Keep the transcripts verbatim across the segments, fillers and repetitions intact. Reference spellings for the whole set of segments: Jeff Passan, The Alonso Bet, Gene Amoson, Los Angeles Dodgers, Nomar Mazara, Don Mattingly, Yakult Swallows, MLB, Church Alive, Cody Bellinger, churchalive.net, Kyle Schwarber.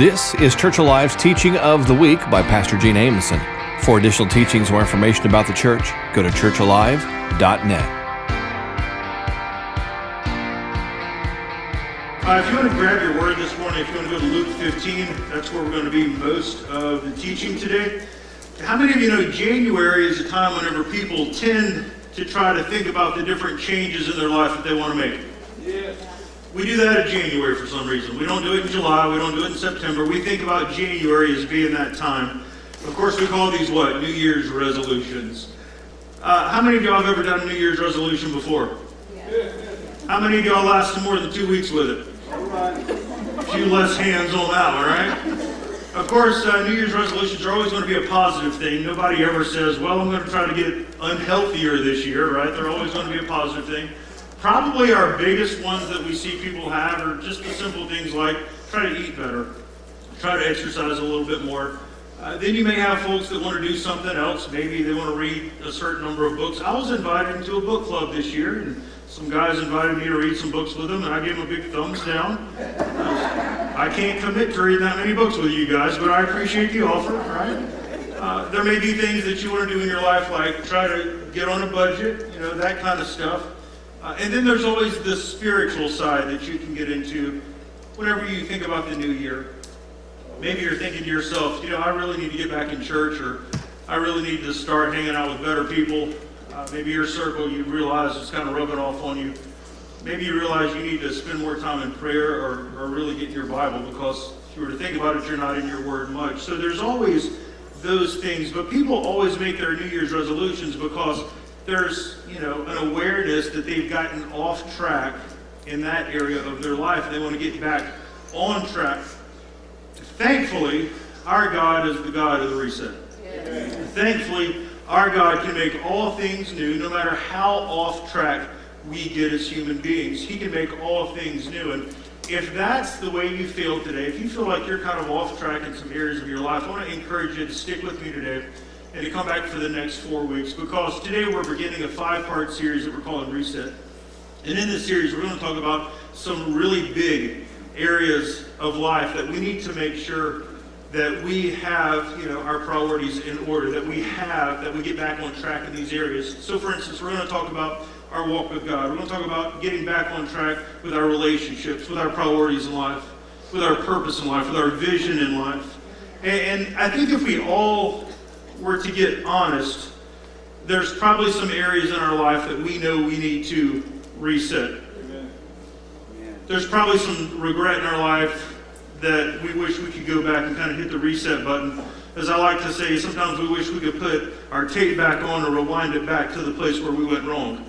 This is Church Alive's Teaching of the Week by Pastor Gene Amoson. For additional teachings or information about the church, go to church alive dot net. Uh, if you want to grab your word this morning, if you want to go to Luke fifteen, that's where we're going to be most of the teaching today. How many of you know January is a time whenever people tend to try to think about the different changes in their life that they want to make? Yeah. We do that in January for some reason. We don't do it in July. We don't do it in September. We think about January as being that time. Of course, we call these what? New Year's resolutions. Uh, how many of y'all have ever done a New Year's resolution before? Yeah. How many of y'all lasted more than two weeks with it? A few less hands on that one, right? Of course, uh, New Year's resolutions are always going to be a positive thing. Nobody ever says, well, I'm going to try to get unhealthier this year, right? They're always going to be a positive thing. Probably our biggest ones that we see people have are just the simple things like try to eat better, try to exercise a little bit more. Uh, then you may have folks that want to do something else. Maybe they want to read a certain number of books. I was invited into a book club this year, and some guys invited me to read some books with them, and I gave them a big thumbs down. I can't commit to reading that many books with you guys, but I appreciate the offer, right? Uh, there may be things that you want to do in your life, like try to get on a budget, you know, that kind of stuff. Uh, and then there's always the spiritual side that you can get into whenever you think about the new year. Maybe you're thinking to yourself, you know, I really need to get back in church, or I really need to start hanging out with better people. Uh, maybe your circle, you realize it's kind of rubbing off on you. Maybe you realize you need to spend more time in prayer or, or really get your Bible, because if you were to think about it, you're not in your word much. So there's always those things. But people always make their New Year's resolutions because there's, you know, an awareness that they've gotten off track in that area of their life. They want to get back on track. Thankfully, our God is the God of the reset. Yes. Thankfully, our God can make all things new, no matter how off track we get as human beings. He can make all things new. And if that's the way you feel today, if you feel like you're kind of off track in some areas of your life, I want to encourage you to stick with me today and to come back for the next four weeks. Because today we're beginning a five-part series that we're calling Reset. And in this series, we're going to talk about some really big areas of life that we need to make sure that we have, you know, our priorities in order, that we have, that we get back on track in these areas. So, for instance, we're going to talk about our walk with God. We're going to talk about getting back on track with our relationships, with our priorities in life, with our purpose in life, with our vision in life. And, and I think if we all were to get honest, there's probably some areas in our life that we know we need to reset. Amen. There's probably some regret in our life that we wish we could go back and kind of hit the reset button. As I like to say, sometimes we wish we could put our tape back on or rewind it back to the place where we went wrong.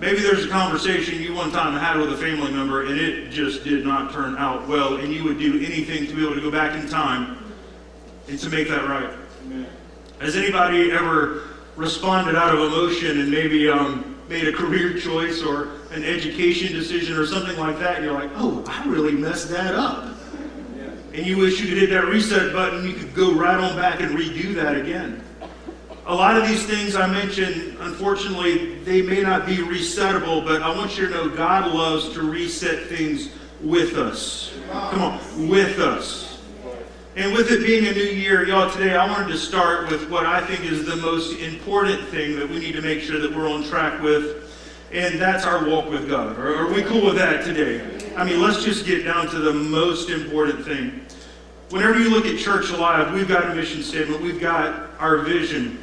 Maybe there's a conversation you one time had with a family member and it just did not turn out well, and you would do anything to be able to go back in time and to make that right. Amen. Has anybody ever responded out of emotion and maybe um, made a career choice or an education decision or something like that, and you're like, oh, I really messed that up. Yeah. And you wish you could hit that reset button, you could go right on back and redo that again. A lot of these things I mentioned, unfortunately, they may not be resettable, but I want you to know God loves to reset things with us. Come on, with us. And with it being a new year, y'all, today I wanted to start with what I think is the most important thing that we need to make sure that we're on track with. And that's our walk with God. Are, are we cool with that today? I mean, let's just get down to the most important thing. Whenever you look at Church Alive, we've got a mission statement. We've got our vision.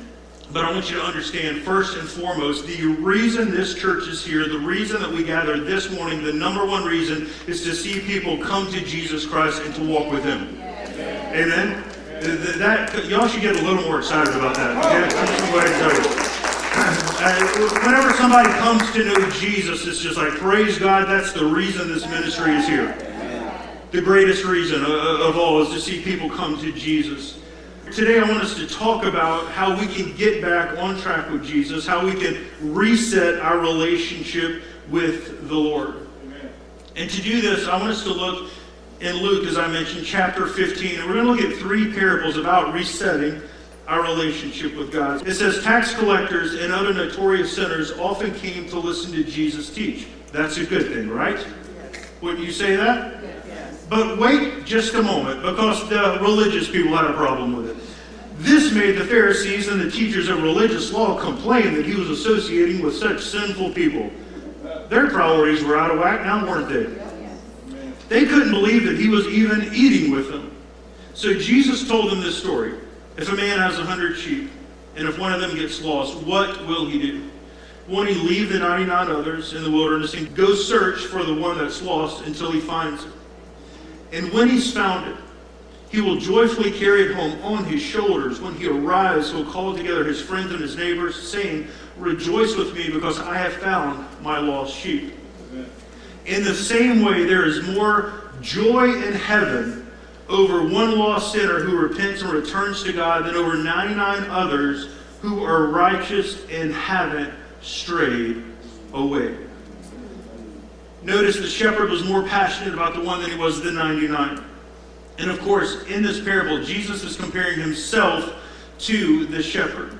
But I want you to understand, first and foremost, the reason this church is here, the reason that we gather this morning, the number one reason is to see people come to Jesus Christ and to walk with Him. Amen? That, y'all should get a little more excited about that. Okay? Uh, whenever somebody comes to know Jesus, it's just like, praise God, that's the reason this ministry is here. The greatest reason of all is to see people come to Jesus. Today I want us to talk about how we can get back on track with Jesus, how we can reset our relationship with the Lord. And to do this, I want us to look in Luke, as I mentioned, chapter fifteen, and we're going to look at three parables about resetting our relationship with God. It says, tax collectors and other notorious sinners often came to listen to Jesus teach. That's a good thing, right? Yes. Wouldn't you say that? Yes. But wait just a moment, because the religious people had a problem with it. This made the Pharisees and the teachers of religious law complain that he was associating with such sinful people. Their priorities were out of whack now, weren't they? They couldn't believe that he was even eating with them. So Jesus told them this story. If a man has a hundred sheep, and if one of them gets lost, what will he do? Won't he leave the ninety-nine others in the wilderness and go search for the one that's lost until he finds it? And when he's found it, he will joyfully carry it home on his shoulders. When he arrives, he'll call together his friends and his neighbors, saying, "Rejoice with me, because I have found my lost sheep." Amen. In the same way, there is more joy in heaven over one lost sinner who repents and returns to God than over ninety-nine others who are righteous and haven't strayed away. Notice the shepherd was more passionate about the one than he was the ninety-nine. And of course, in this parable, Jesus is comparing himself to the shepherd.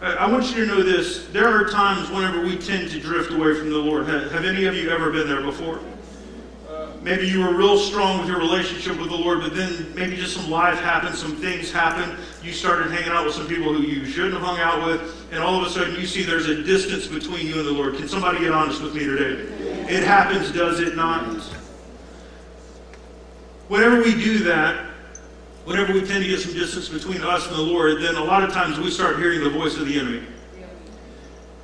I want you to know this. There are times whenever we tend to drift away from the Lord. Have any of you ever been there before? Maybe you were real strong with your relationship with the Lord, but then maybe just some life happened, some things happened. You started hanging out with some people who you shouldn't have hung out with, and all of a sudden you see there's a distance between you and the Lord. Can somebody get honest with me today? It happens, does it not? Whenever we do that, whenever we tend to get some distance between us and the Lord, then a lot of times we start hearing the voice of the enemy.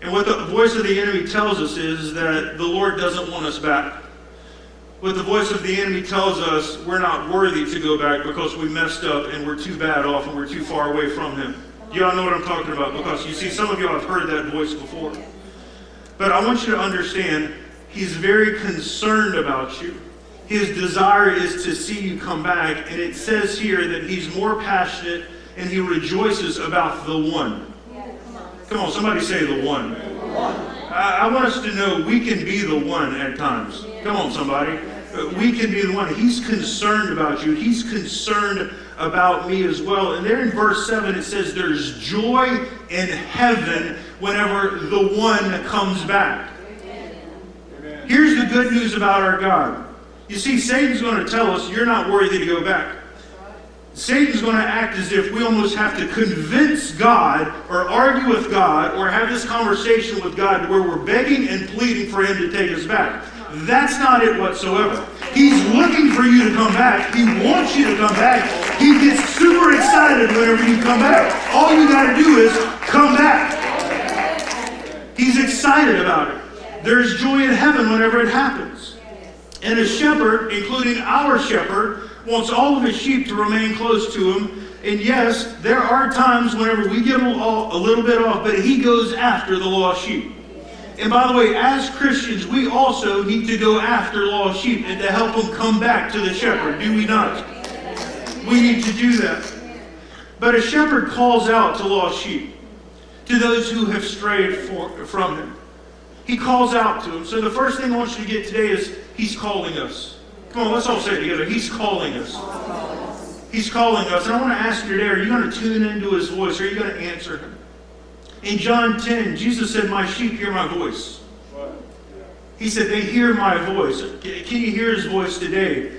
And what the voice of the enemy tells us is that the Lord doesn't want us back. What the voice of the enemy tells us, we're not worthy to go back because we messed up and we're too bad off and we're too far away from him. Y'all know what I'm talking about, because you see, some of y'all have heard that voice before. But I want you to understand, he's very concerned about you. His desire is to see you come back, and it says here that he's more passionate and he rejoices about the one. Yeah, come on. Come on, somebody say the one. I, I want us to know we can be the one at times. Yeah. Come on, somebody. We can be the one. He's concerned about you. He's concerned about me as well. And there in verse seven it says there's joy in heaven whenever the one comes back. Amen. Here's the good news about our God. You see, Satan's going to tell us you're not worthy to go back. Satan's going to act as if we almost have to convince God or argue with God or have this conversation with God where we're begging and pleading for him to take us back. That's not it whatsoever. He's looking for you to come back. He wants you to come back. He gets super excited whenever you come back. All you got to do is come back. He's excited about it. There's joy in heaven whenever it happens. And a shepherd, including our shepherd, wants all of his sheep to remain close to him. And yes, there are times whenever we get a little bit off, but he goes after the lost sheep. And by the way, as Christians, we also need to go after lost sheep and to help them come back to the shepherd, do we not? We need to do that. But a shepherd calls out to lost sheep, to those who have strayed for, from him. He calls out to them. So the first thing I want you to get today is he's calling us. Come on, let's all say it together. He's calling us. He's calling us. And I want to ask you today, are you going to tune into his voice, or are you going to answer him? In John ten, Jesus said, "My sheep hear my voice." He said, "They hear my voice." Can you hear his voice today?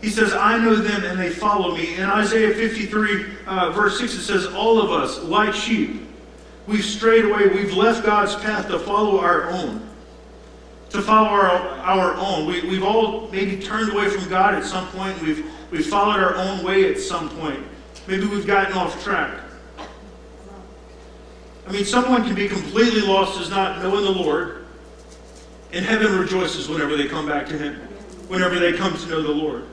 He says, "I know them and they follow me." In Isaiah fifty-three, uh, verse six, it says, all of us, like sheep, we've strayed away. We've left God's path to follow our own. To follow our, our own. We, we've all maybe turned away from God at some point. We've, we've followed our own way at some point. Maybe we've gotten off track. I mean, someone can be completely lost as not knowing the Lord. And heaven rejoices whenever they come back to him. Whenever they come to know the Lord.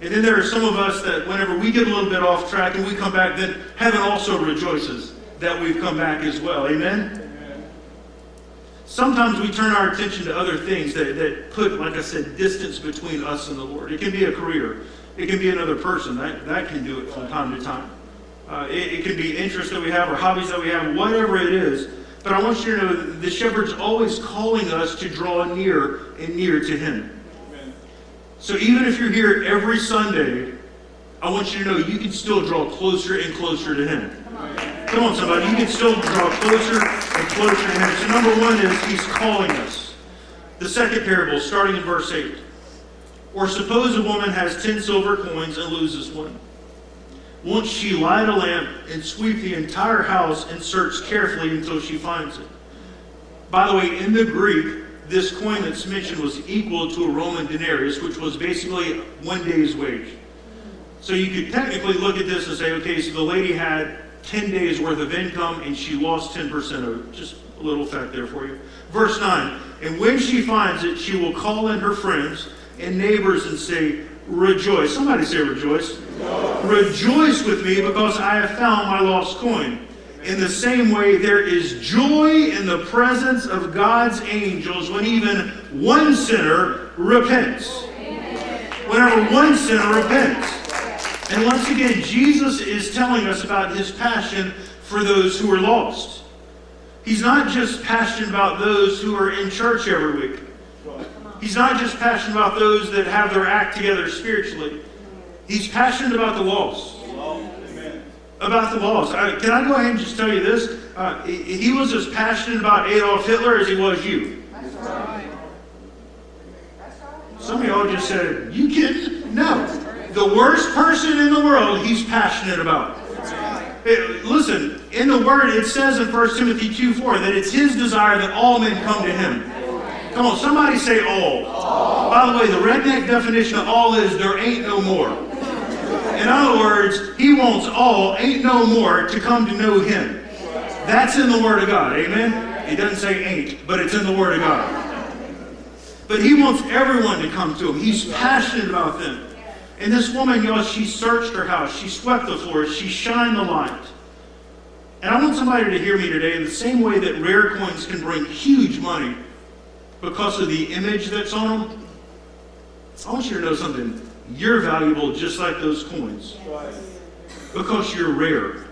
And then there are some of us that whenever we get a little bit off track and we come back, then heaven also rejoices that we've come back as well. Amen? Amen? Sometimes we turn our attention to other things that, that put, like I said, distance between us and the Lord. It can be a career. It can be another person. That, that can do it from time to time. Uh, it, it can be interests that we have or hobbies that we have, whatever it is. But I want you to know the shepherd's always calling us to draw near and near to him. Amen. So even if you're here every Sunday, I want you to know you can still draw closer and closer to him. Come on, somebody. You can still draw closer and closer to him. So number one is he's calling us. The second parable, starting in verse eight. Or suppose a woman has ten silver coins and loses one. Won't she light a lamp and sweep the entire house and search carefully until she finds it? By the way, in the Greek, this coin that's mentioned was equal to a Roman denarius, which was basically one day's wage. So you could technically look at this and say, okay, so the lady had ten days worth of income and she lost ten percent of it. Just a little fact there for you. Verse nine, and when she finds it, she will call in her friends and neighbors and say, rejoice. Somebody say rejoice. Rejoice. Rejoice with me because I have found my lost coin. In the same way, there is joy in the presence of God's angels when even one sinner repents. Amen. Whenever one sinner repents. And once again, Jesus is telling us about his passion for those who are lost. He's not just passionate about those who are in church every week. He's not just passionate about those that have their act together spiritually. He's passionate about the lost. Amen. About the lost. I, can I go ahead and just tell you this? Uh, he, he was as passionate about Adolf Hitler as he was you. That's right. Some of y'all just said, you kidding? No. The worst person in the world, he's passionate about. That's right. It, listen, in the Word, it says in First Timothy two four that it's his desire that all men come to him. Come on, somebody say all. all. By the way, the redneck definition of all is there ain't no more. In other words, he wants all, ain't no more, to come to know him. That's in the Word of God, amen? It doesn't say ain't, but it's in the Word of God. But he wants everyone to come to him. He's passionate about them. And this woman, y'all, she searched her house. She swept the floors. She shined the light. And I want somebody to hear me today in the same way that rare coins can bring huge money, because of the image that's on them, I want you to know something. You're valuable just like those coins. Because you're rare.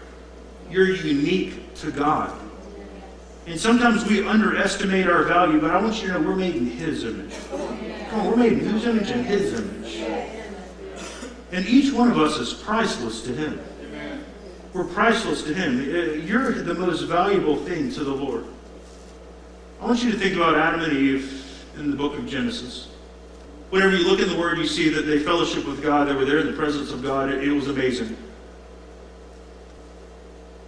You're unique to God. And sometimes we underestimate our value, but I want you to know we're made in his image. Come on, we're made in whose image? In his image. And each one of us is priceless to him. We're priceless to him. You're the most valuable thing to the Lord. I want you to think about Adam and Eve in the book of Genesis. Whenever you look in the Word, you see that they fellowship with God. They were there in the presence of God. It, it was amazing.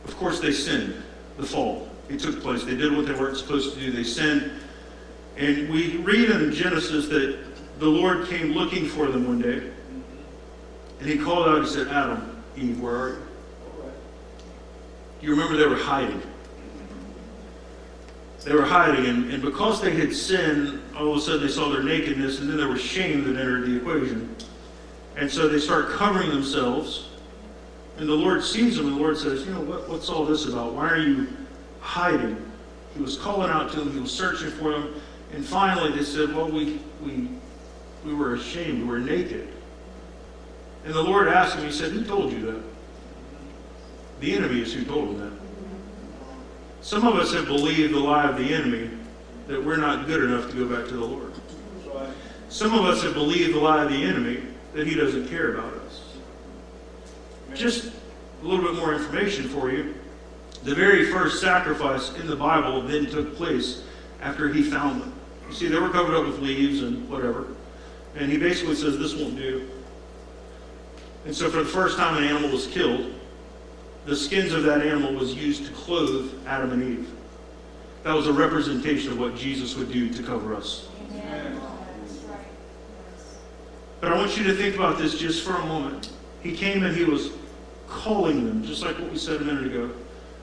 Of course, they sinned. The fall. It took place. They did what they weren't supposed to do. They sinned. And we read in Genesis that the Lord came looking for them one day. And he called out and said, Adam, Eve, where are you? You remember they were hiding. They were hiding, and, and because they had sinned, all of a sudden they saw their nakedness, and then there was shame that entered the equation. And so they start covering themselves, and the Lord sees them, and the Lord says, you know, what, what's all this about? Why are you hiding? He was calling out to them, he was searching for them, and finally they said, well, we, we, we were ashamed, we were naked. And the Lord asked him, he said, who told you that? The enemy is who told him that. Some of us have believed the lie of the enemy that we're not good enough to go back to the Lord. Some of us have believed the lie of the enemy that he doesn't care about us. Just a little bit more information for you. The very first sacrifice in the Bible then took place after he found them. You see, they were covered up with leaves and whatever. And he basically says, this won't do. And so for the first time an animal was killed, the skins of that animal was used to clothe Adam and Eve. That was a representation of what Jesus would do to cover us. Amen. But I want you to think about this just for a moment. He came and he was calling them, just like what we said a minute ago.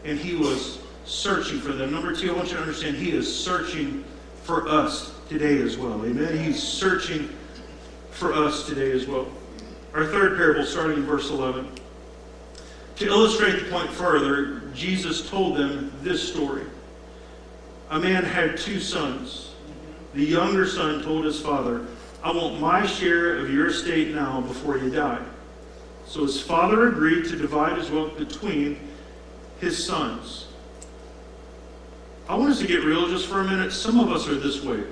And he was searching for them. Number two, I want you to understand he is searching for us today as well. Amen? He's searching for us today as well. Our third parable, starting in verse eleven. To illustrate the point further, Jesus told them this story. A man had two sons. The younger son told his father, I want my share of your estate now before you die. So his father agreed to divide his wealth between his sons. I want us to get real just for a minute. Some of us are this way.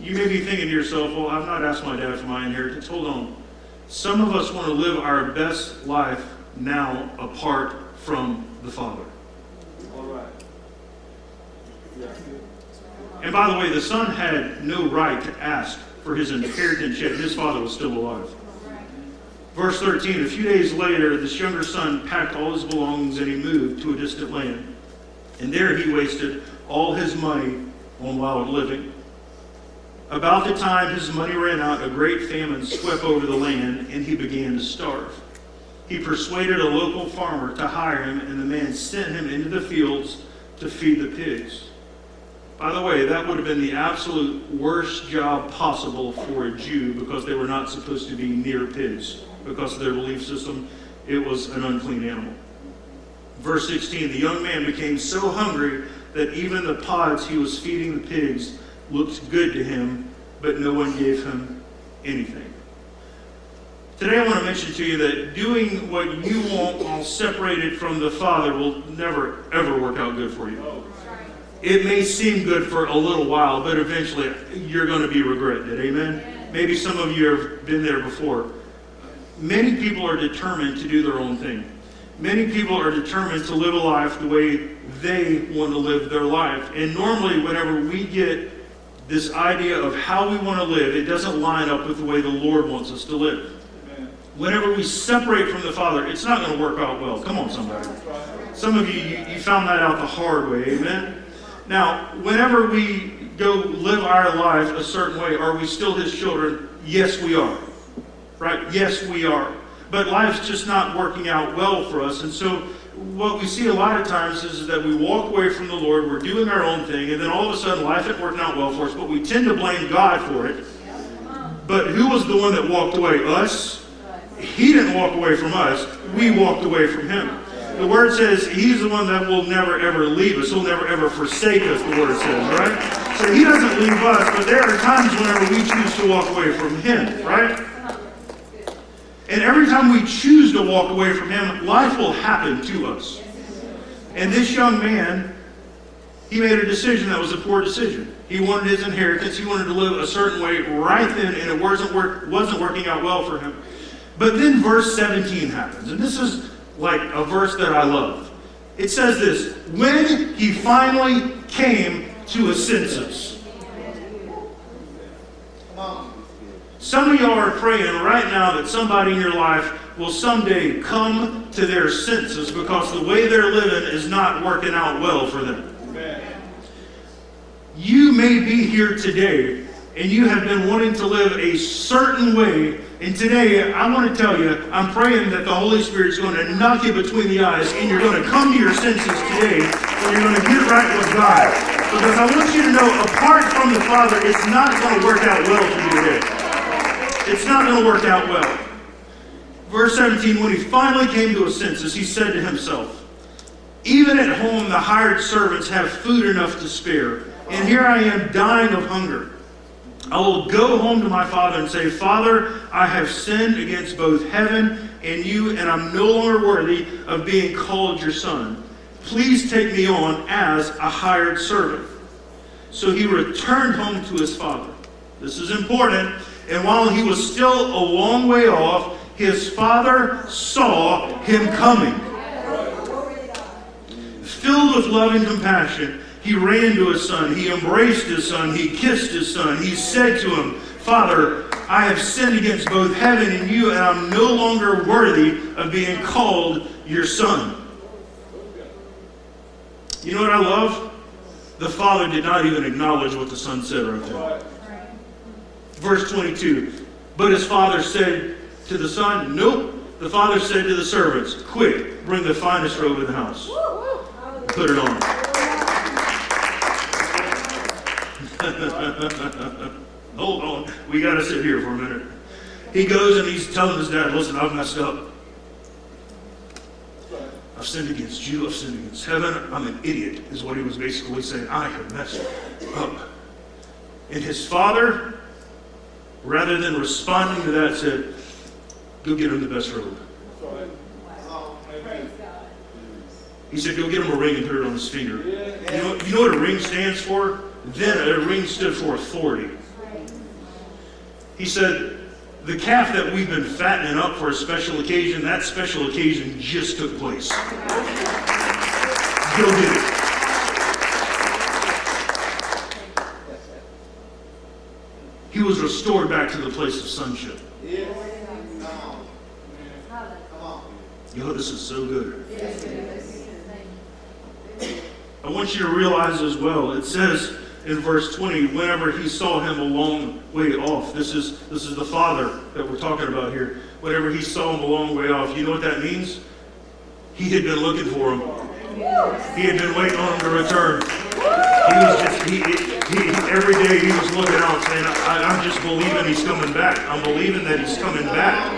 You may be thinking to yourself, well, I've not asked my dad for my inheritance. Hold on. Some of us want to live our best life now apart from the Father. All right. Yeah. And by the way, the Son had no right to ask for his inheritance, yet his father was still alive. Verse thirteen, a few days later, this younger son packed all his belongings and he moved to a distant land. And there he wasted all his money on wild living. About the time his money ran out, a great famine swept over the land, and he began to starve. He persuaded a local farmer to hire him, and the man sent him into the fields to feed the pigs. By the way, that would have been the absolute worst job possible for a Jew, because they were not supposed to be near pigs. Because of their belief system, it was an unclean animal. Verse sixteen, the young man became so hungry that even the pods he was feeding the pigs looked good to him, but no one gave him anything. Today I want to mention to you that doing what you want while separated from the Father will never, ever work out good for you. It may seem good for a little while, but eventually you're going to be regretted. Amen? Maybe some of you have been there before. Many people are determined to do their own thing. Many people are determined to live a life the way they want to live their life. And normally, whenever we get this idea of how we want to live, it doesn't line up with the way the Lord wants us to live. Amen. Whenever we separate from the Father, it's not going to work out well. Come on, somebody. Some of you, you found that out the hard way. Amen? Now, whenever we go live our life a certain way, are we still His children? Yes, we are. Right? Yes, we are. But life's just not working out well for us. And so what we see a lot of times is that we walk away from the Lord, we're doing our own thing, and then all of a sudden life isn't working out well for us, but we tend to blame God for it. But who was the one that walked away? Us? He didn't walk away from us. We walked away from Him. The Word says He's the one that will never, ever leave us. He'll never, ever forsake us, the Word says, right? So He doesn't leave us, but there are times whenever we choose to walk away from Him, right? And every time we choose to walk away from Him, life will happen to us. And this young man, he made a decision that was a poor decision. He wanted his inheritance. He wanted to live a certain way right then, and it wasn't, work, wasn't working out well for him. But then verse seventeen happens, and this is like a verse that I love. It says this, when he finally came to his senses. Come on. Some of y'all are praying right now that somebody in your life will someday come to their senses because the way they're living is not working out well for them. Amen. You may be here today and you have been wanting to live a certain way. And today, I want to tell you, I'm praying that the Holy Spirit's going to knock you between the eyes and you're going to come to your senses today and you're going to get right with God. Because I want you to know, apart from the Father, it's not going to work out well for you today. It's not going to work out well. Verse seventeen, when he finally came to his senses, he said to himself, even at home the hired servants have food enough to spare, and here I am dying of hunger. I will go home to my father and say, Father, I have sinned against both heaven and you, and I'm no longer worthy of being called your son. Please take me on as a hired servant. So he returned home to his father. This is important. And while he was still a long way off, his father saw him coming. Filled with love and compassion, he ran to his son. He embraced his son. He kissed his son. He said to him, Father, I have sinned against both heaven and you, and I'm no longer worthy of being called your son. You know what I love? The father did not even acknowledge what the son said right there. Verse twenty-two, but his father said to the son, nope. The father said to the servants, quick, bring the finest robe in the house. Put it on. Hold on. We got to sit here for a minute. He goes and he's telling his dad, listen, I've messed up. I've sinned against you. I've sinned against heaven. I'm an idiot, is what he was basically saying. I have messed up. And his father, rather than responding to that, said, go get him the best robe. He said, go get him a ring and put it on his finger. You know, you know what a ring stands for? Then a ring stood for authority. He said, the calf that we've been fattening up for a special occasion, that special occasion just took place. Go get it. He he was restored back to the place of sonship. Yes. Yo, this is so good. I want you to realize as well, it says in verse twenty, whenever he saw him a long way off. This is, this is the Father that we're talking about here. Whenever he saw him a long way off. You know what that means? He had been looking for him. He had been waiting on him to return. He was just, he, he, he, every day he was looking out saying, I, I'm just believing he's coming back. I'm believing that he's coming back.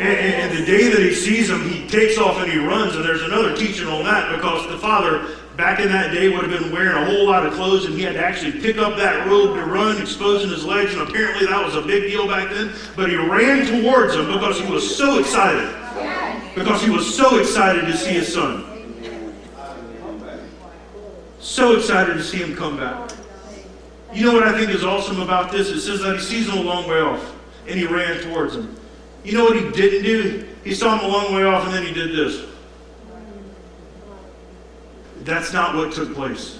And, and, and the day that he sees him, he takes off and he runs. And there's another teaching on that, because the Father back in that day would have been wearing a whole lot of clothes, and he had to actually pick up that robe to run, exposing his legs. And apparently that was a big deal back then. But he ran towards him because he was so excited. Because he was so excited to see his son. So excited to see him come back. You know what I think is awesome about this? It says that he sees him a long way off, and he ran towards him. You know what he didn't do? He saw him a long way off, and then he did this. That's not what took place.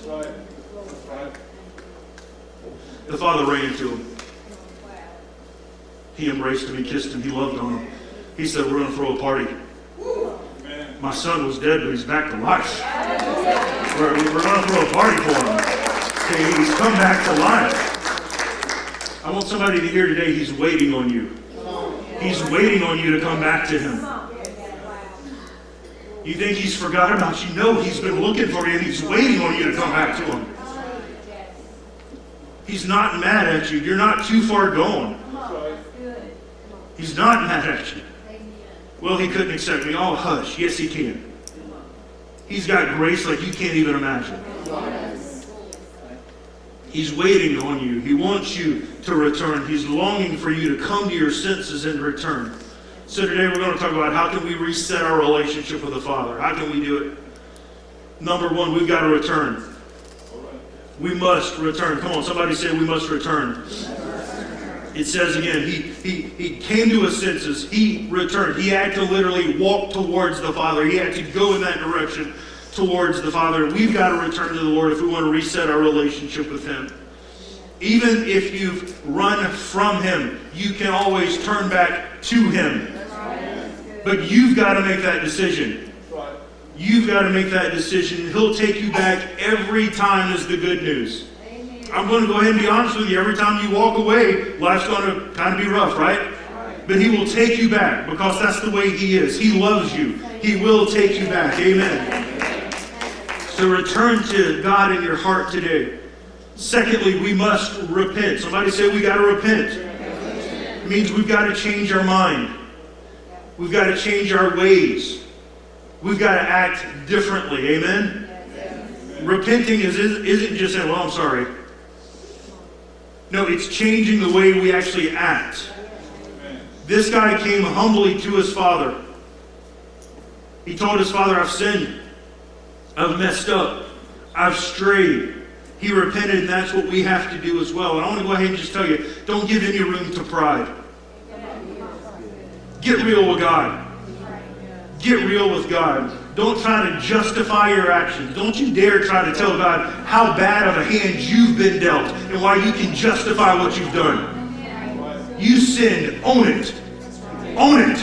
The Father ran to him. He embraced him. He kissed him. He loved on him. He said, we're going to throw a party. My son was dead, but he's back to life. We're, we're going to throw a party for him. He's come back to life. I want somebody to hear today, he's waiting on you. He's waiting on you to come back to him. You think he's forgot about you? No, he's been looking for you, and he's waiting on you to come back to him. He's not mad at you. You're not too far gone. He's not mad at you. Well, he couldn't accept me. Oh, hush. Yes, he can. He's got grace like you can't even imagine. He's waiting on you. He wants you to return. He's longing for you to come to your senses and return. So today we're going to talk about how can we reset our relationship with the Father. How can we do it? Number one, we've got to return. We must return. Come on, somebody say we must return. It says again, he, he, he came to his senses. He returned. He had to literally walk towards the Father. He had to go in that direction towards the Father. We've got to return to the Lord if we want to reset our relationship with him. Even if you've run from him, you can always turn back to him. But you've got to make that decision. You've got to make that decision. He'll take you back every time is the good news. I'm going to go ahead and be honest with you. Every time you walk away, life's going to kind of be rough, right? But he will take you back, because that's the way he is. He loves you. He will take you back. Amen. So return to God in your heart today. Secondly, we must repent. Somebody say we got to repent. It means we've got to change our mind. We've got to change our ways. We've got to act differently. Amen? Repenting is, isn't just saying, well, I'm sorry. No, it's changing the way we actually act. This guy came humbly to his father. He told his father, I've sinned. I've messed up. I've strayed. He repented, and that's what we have to do as well. And I want to go ahead and just tell you, don't give any room to pride. Get real with God. Get real with God. Don't try to justify your actions. Don't you dare try to tell God how bad of a hand you've been dealt and why you can justify what you've done. You sinned. Own it. Own it.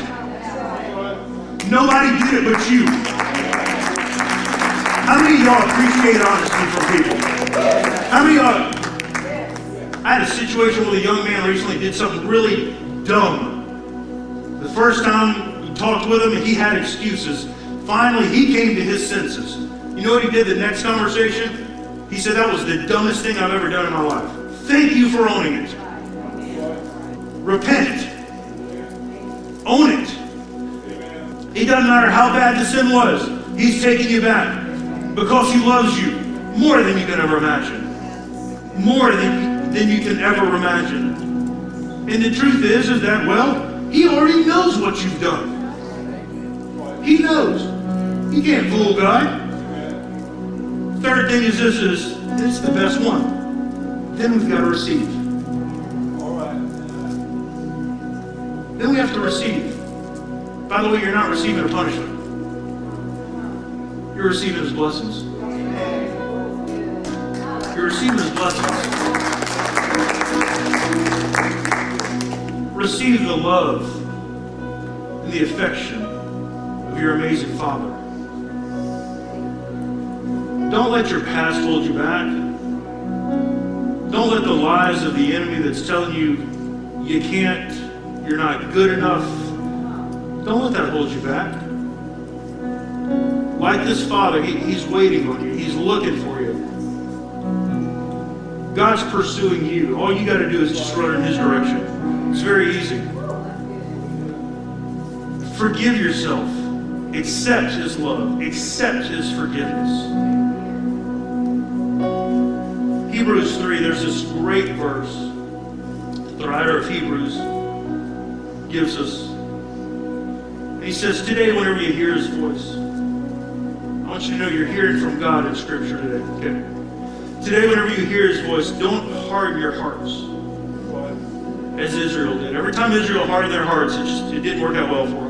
Nobody did it but you. How many of y'all appreciate honesty from people? How many of y'all? I had a situation where a young man recently did something really dumb. The first time we talked with him, he had excuses. Finally, he came to his senses. You know what he did the next conversation? He said, that was the dumbest thing I've ever done in my life. Thank you for owning it. Repent. Own it. It doesn't matter how bad the sin was. He's taking you back because he loves you more than you can ever imagine. More than, than you can ever imagine. And the truth is, is that, well, he already knows what you've done. He knows. You can't fool God. Third thing is this, is it's the best one. Then we've got to receive. Then we have to receive. By the way, you're not receiving a punishment. You're receiving his blessings. You're receiving his blessings. Receive the love and the affection of your amazing Father. Don't let your past hold you back. Don't let the lies of the enemy that's telling you you can't, you're not good enough, don't let that hold you back. Like this Father, he, he's waiting on you. He's looking for you. God's pursuing you. All you got to do is just run in His direction. It's very easy. Forgive yourself. Accept His love. Accept His forgiveness. Hebrews three, there's this great verse the writer of Hebrews gives us. And he says, today, whenever you hear His voice, I want you to know you're hearing from God in Scripture today. Okay? Today, whenever you hear His voice, don't harden your hearts as Israel did. Every time Israel hardened their hearts, it, just, it didn't work out well for them.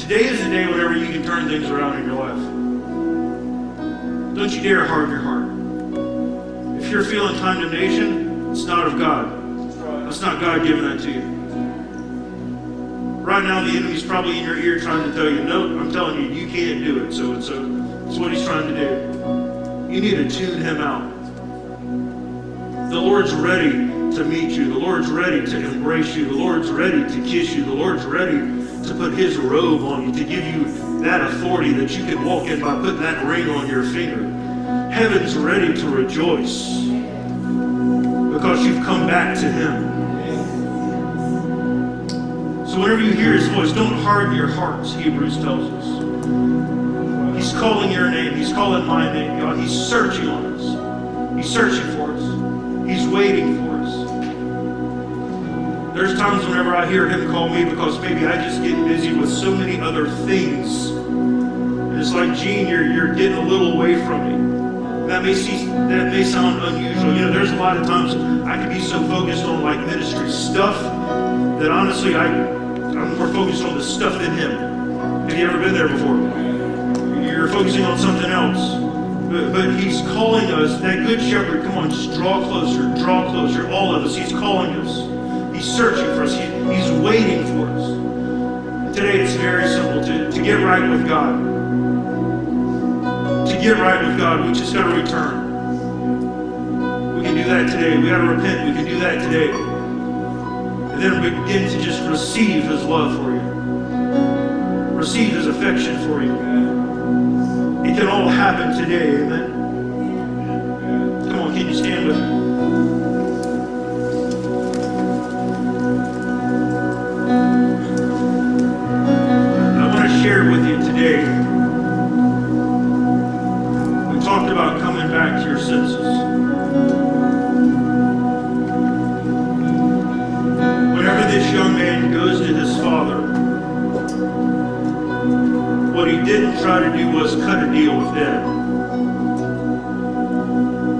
Today is the day whenever you can turn things around in your life. Don't you dare harden your heart. If you're feeling condemnation, it's not of God. That's not God giving that to you. Right now, the enemy's probably in your ear trying to tell you, no, I'm telling you, you can't do it. So it's, a, it's what he's trying to do. You need to tune him out. The Lord's ready to meet you. The Lord's ready to embrace you. The Lord's ready to kiss you. The Lord's ready to put His robe on you, to give you that authority that you can walk in by putting that ring on your finger. Heaven's ready to rejoice because you've come back to Him. So whenever you hear His voice, don't harden your hearts, Hebrews tells us. He's calling your name. He's calling my name, God. He's searching on us. He's searching for us. He's waiting for us. There's times whenever I hear Him call me because maybe I just get busy with so many other things. And it's like, Gene, you're, you're getting a little away from me. That may, see, that may sound unusual. You know, there's a lot of times I can be so focused on like ministry stuff that honestly I... I'm more focused on the stuff than Him. Have you ever been there before? You're focusing on something else. But, but He's calling us. That Good Shepherd, come on, just draw closer, draw closer. All of us, He's calling us. He's searching for us. He, he's waiting for us. And today it's very simple to, to get right with God. To get right with God, we just got to return. We can do that today. We got to repent. We can do that today. Then begin to just receive His love for you. Receive His affection for you. It can all happen today, amen? Come on, can you stand with me? I want to share with you today. We talked about coming back to your senses. This young man goes to his father. What he didn't try to do was cut a deal with Dad.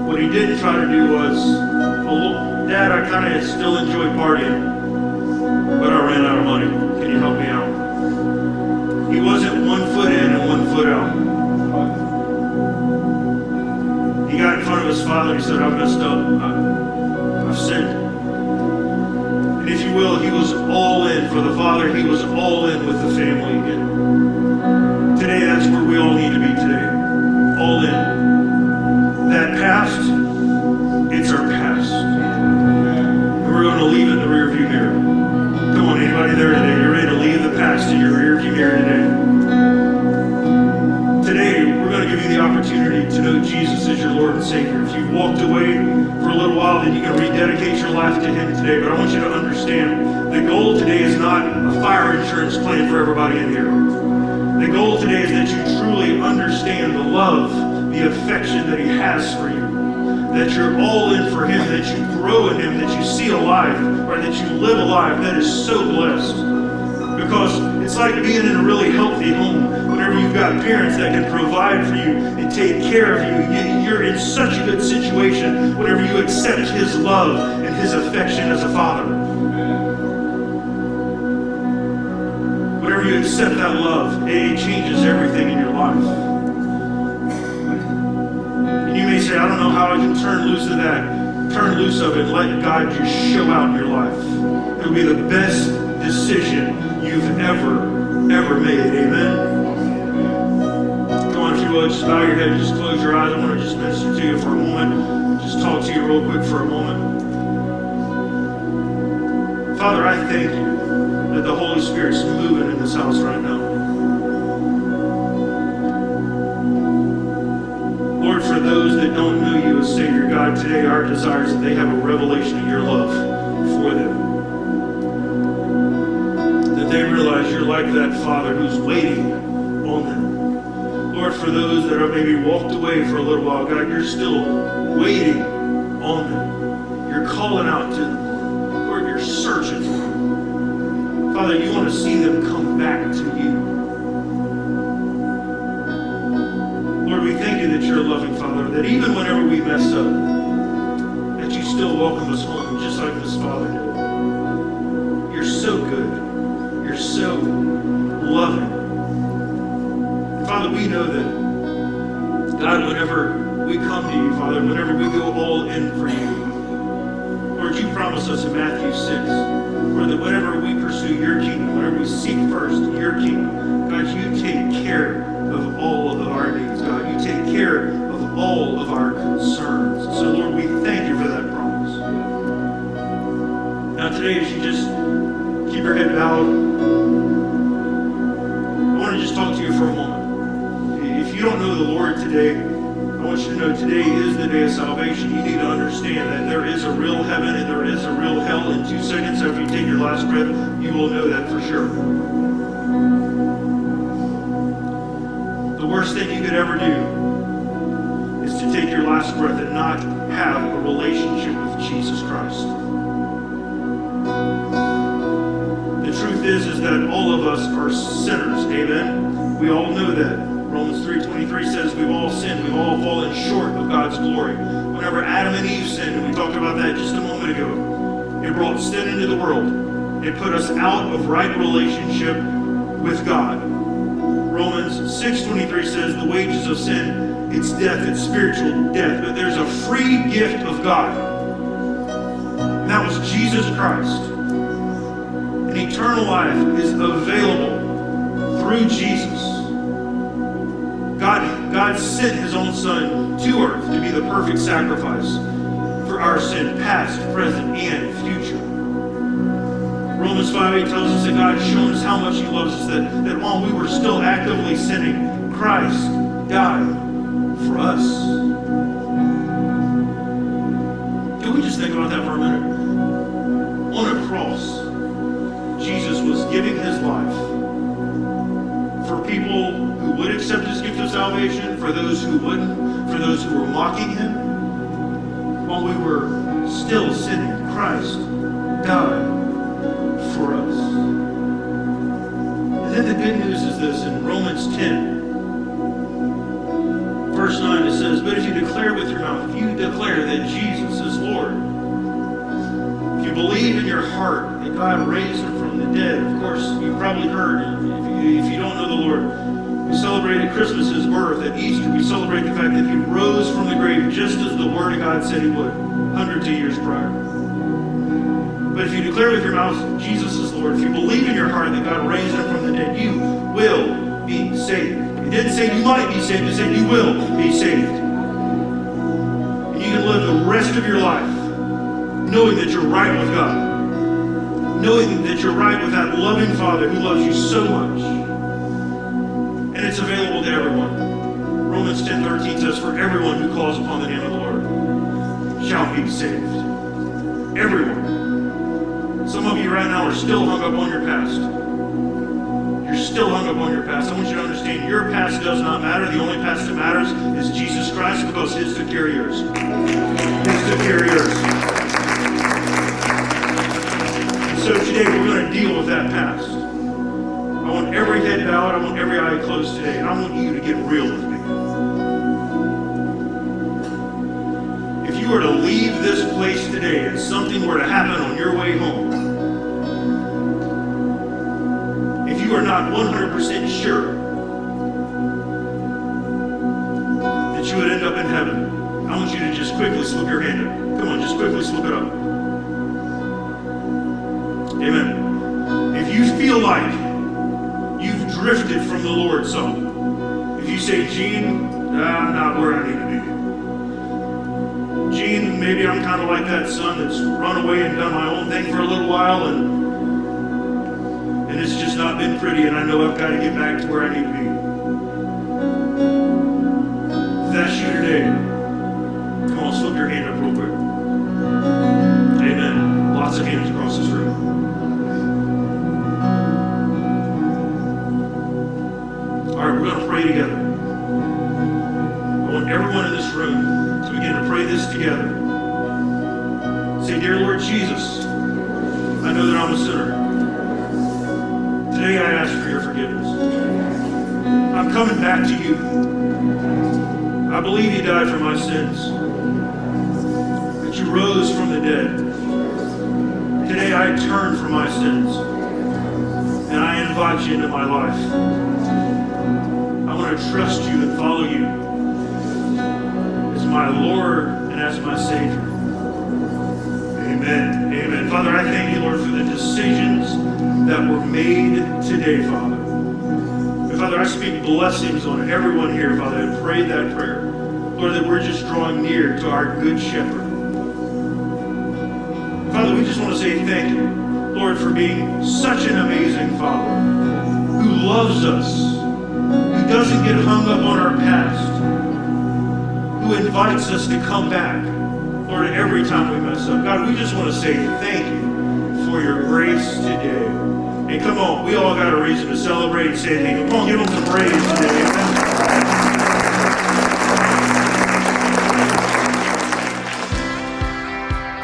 What he didn't try to do was, well, Dad, I kind of still enjoy partying, but I ran out of money. Can you help me out? He wasn't one foot in and one foot out. He got in front of his father and he said, I messed up. I, I've sinned. And if you will, he was all in for the father. He was all in with the family again. Today, that's where we all need to be today. All in. That past, it's our past. And we're going to leave it in the rearview mirror. Come on, anybody there today? You're ready to leave the past in your rearview mirror today. Today, we're going to give you the opportunity to know Jesus as your Lord and Savior. If you walked away for a little while, then you can rededicate your life to Him today. But I want you to understand, the goal today is not a fire insurance plan for everybody in here. The goal today is that you truly understand the love, the affection that He has for you. That you're all in for Him, that you grow in Him, that you see a life, or that you live a life that is so blessed. Because it's like being in a really healthy home. Whenever you've got parents that can provide for you and take care of you, you you're in such a good situation whenever you accept His love and His affection as a father. Whenever you accept that love, it changes everything in your life. And you may say, I don't know how I can turn loose of that Turn loose of it. Let God just show out in your life. It'll be the best decision you've ever, ever made. Amen? Come on, if you would, just bow your head and just close your eyes. I want to just minister to you for a moment. Just talk to you real quick for a moment. Father, I thank you that the Holy Spirit's moving in this house right now. Lord, for those that don't know you as Savior God, today our desire is that they have a revelation of your love for them. That they realize you're like that Father who's waiting on them. Lord, for those that have maybe walked away for a little while, God, you're still waiting on them. You're calling out to them. Lord, you're searching for them. Father, you want to see them come back to you. Lord, we thank you that you're a loving Father, that even whenever we mess up, that you still welcome us home just like this Father did. You're so good. You're so loving. Father, we know that, God, whenever we come to you, Father, whenever we go all in for you, Lord, you promise us in Matthew six, Lord, that whenever we pursue your kingdom, whenever we seek first your kingdom, God, you take care of all of our needs, God. You take care of all of our concerns. So, Lord, we thank you for that promise. Now, today, as you just keep your head bowed, I want to just talk to you for a moment. If you don't know the Lord today, I want you to know today is the day of salvation. You need to understand that there is a real heaven and there is a real hell in two seconds. So if you take your last breath, you will know that for sure. The worst thing you could ever do is to take your last breath and not have a relationship with Jesus Christ. The truth is, is that all of us are sinners, amen? We all know that. Romans three twenty-three says we've all sinned, we've all fallen short of God's glory. Whenever Adam and Eve sinned, and we talked about that just a moment ago, it brought sin into the world. It put us out of right relationship with God. Romans six twenty-three says the wages of sin, it's death, it's spiritual death, but there's a free gift of God. And that was Jesus Christ. And eternal life is available through Jesus. God, God sent His own Son to earth to be the perfect sacrifice for our sin, past, present, and future. Romans five eight tells us that God has shown us how much He loves us, that, that while we were still actively sinning, Christ died for us. Can we just think about that for a minute? On a cross, Jesus was giving His life for people who would accept His gift of salvation, for those who wouldn't, for those who were mocking Him. While we were still sinning, Christ died for us. And then the good news is this, in Romans ten, verse nine, it says, but if you declare with your mouth, if you declare that Jesus is Lord, if you believe in your heart that God raised Him from the dead, of course, you've probably heard, if you, if you don't know the Lord, we celebrated Christmas, His birth. At Easter, we celebrate the fact that He rose from the grave just as the Word of God said He would, hundreds of years prior. But if you declare with your mouth, Jesus is Lord, if you believe in your heart that God raised Him from the dead, you will be saved. It didn't say you might be saved, it said you will be saved. And you can live the rest of your life knowing that you're right with God, knowing that you're right with that loving Father who loves you so much. And it's available to everyone. Romans ten thirteen says, for everyone who calls upon the name of the Lord shall be saved. Everyone. Some of you right now are still hung up on your past. You're still hung up on your past. I want you to understand your past does not matter. The only past that matters is Jesus Christ, because His took care of yours. His took care of yours. So today we're going to deal with that past. I want every head bowed. I want every eye closed today. And I want you to get real with me. If you were to leave this place today and something were to happen on your way home, are not one hundred percent sure that you would end up in heaven, I want you to just quickly slip your hand up. Come on, just quickly slip it up. Amen. If you feel like you've drifted from the Lord some, if you say, Gene, I'm not where I need to be. Gene, maybe I'm kind of like that son that's run away and done my own thing for a little while, and, and it's just not been pretty, and I know I've got to get back to where I need to be. That's you today. Come on, slip your hand up real quick. Amen. Lots of hands across this room. All right, we're going to pray together. I want everyone in this room to begin to pray this together. Say, Dear Lord Jesus, I know that I'm a sinner. Today I ask for your forgiveness. I'm coming back to you. I believe you died for my sins, that you rose from the dead. Today I turn from my sins, and I invite you into my life. I want to trust you and follow you as my Lord and as my Savior. Amen. Amen. Father, I thank you, Lord, for the decisions that were made today, Father. Father, I speak blessings on everyone here, Father, and pray that prayer. Lord, that we're just drawing near to our good shepherd. Father, we just want to say thank you, Lord, for being such an amazing Father who loves us, who doesn't get hung up on our past, who invites us to come back, Lord, every time we mess up. God, we just want to say thank you for your grace today. And come on, we all got a reason to celebrate and say, hey, come on, give them some praise today. Amen.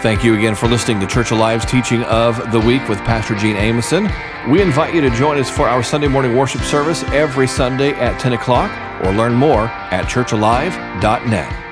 Thank you again for listening to Church Alive's Teaching of the Week with Pastor Gene Amoson. We invite you to join us for our Sunday morning worship service every Sunday at ten o'clock, or learn more at church alive dot net.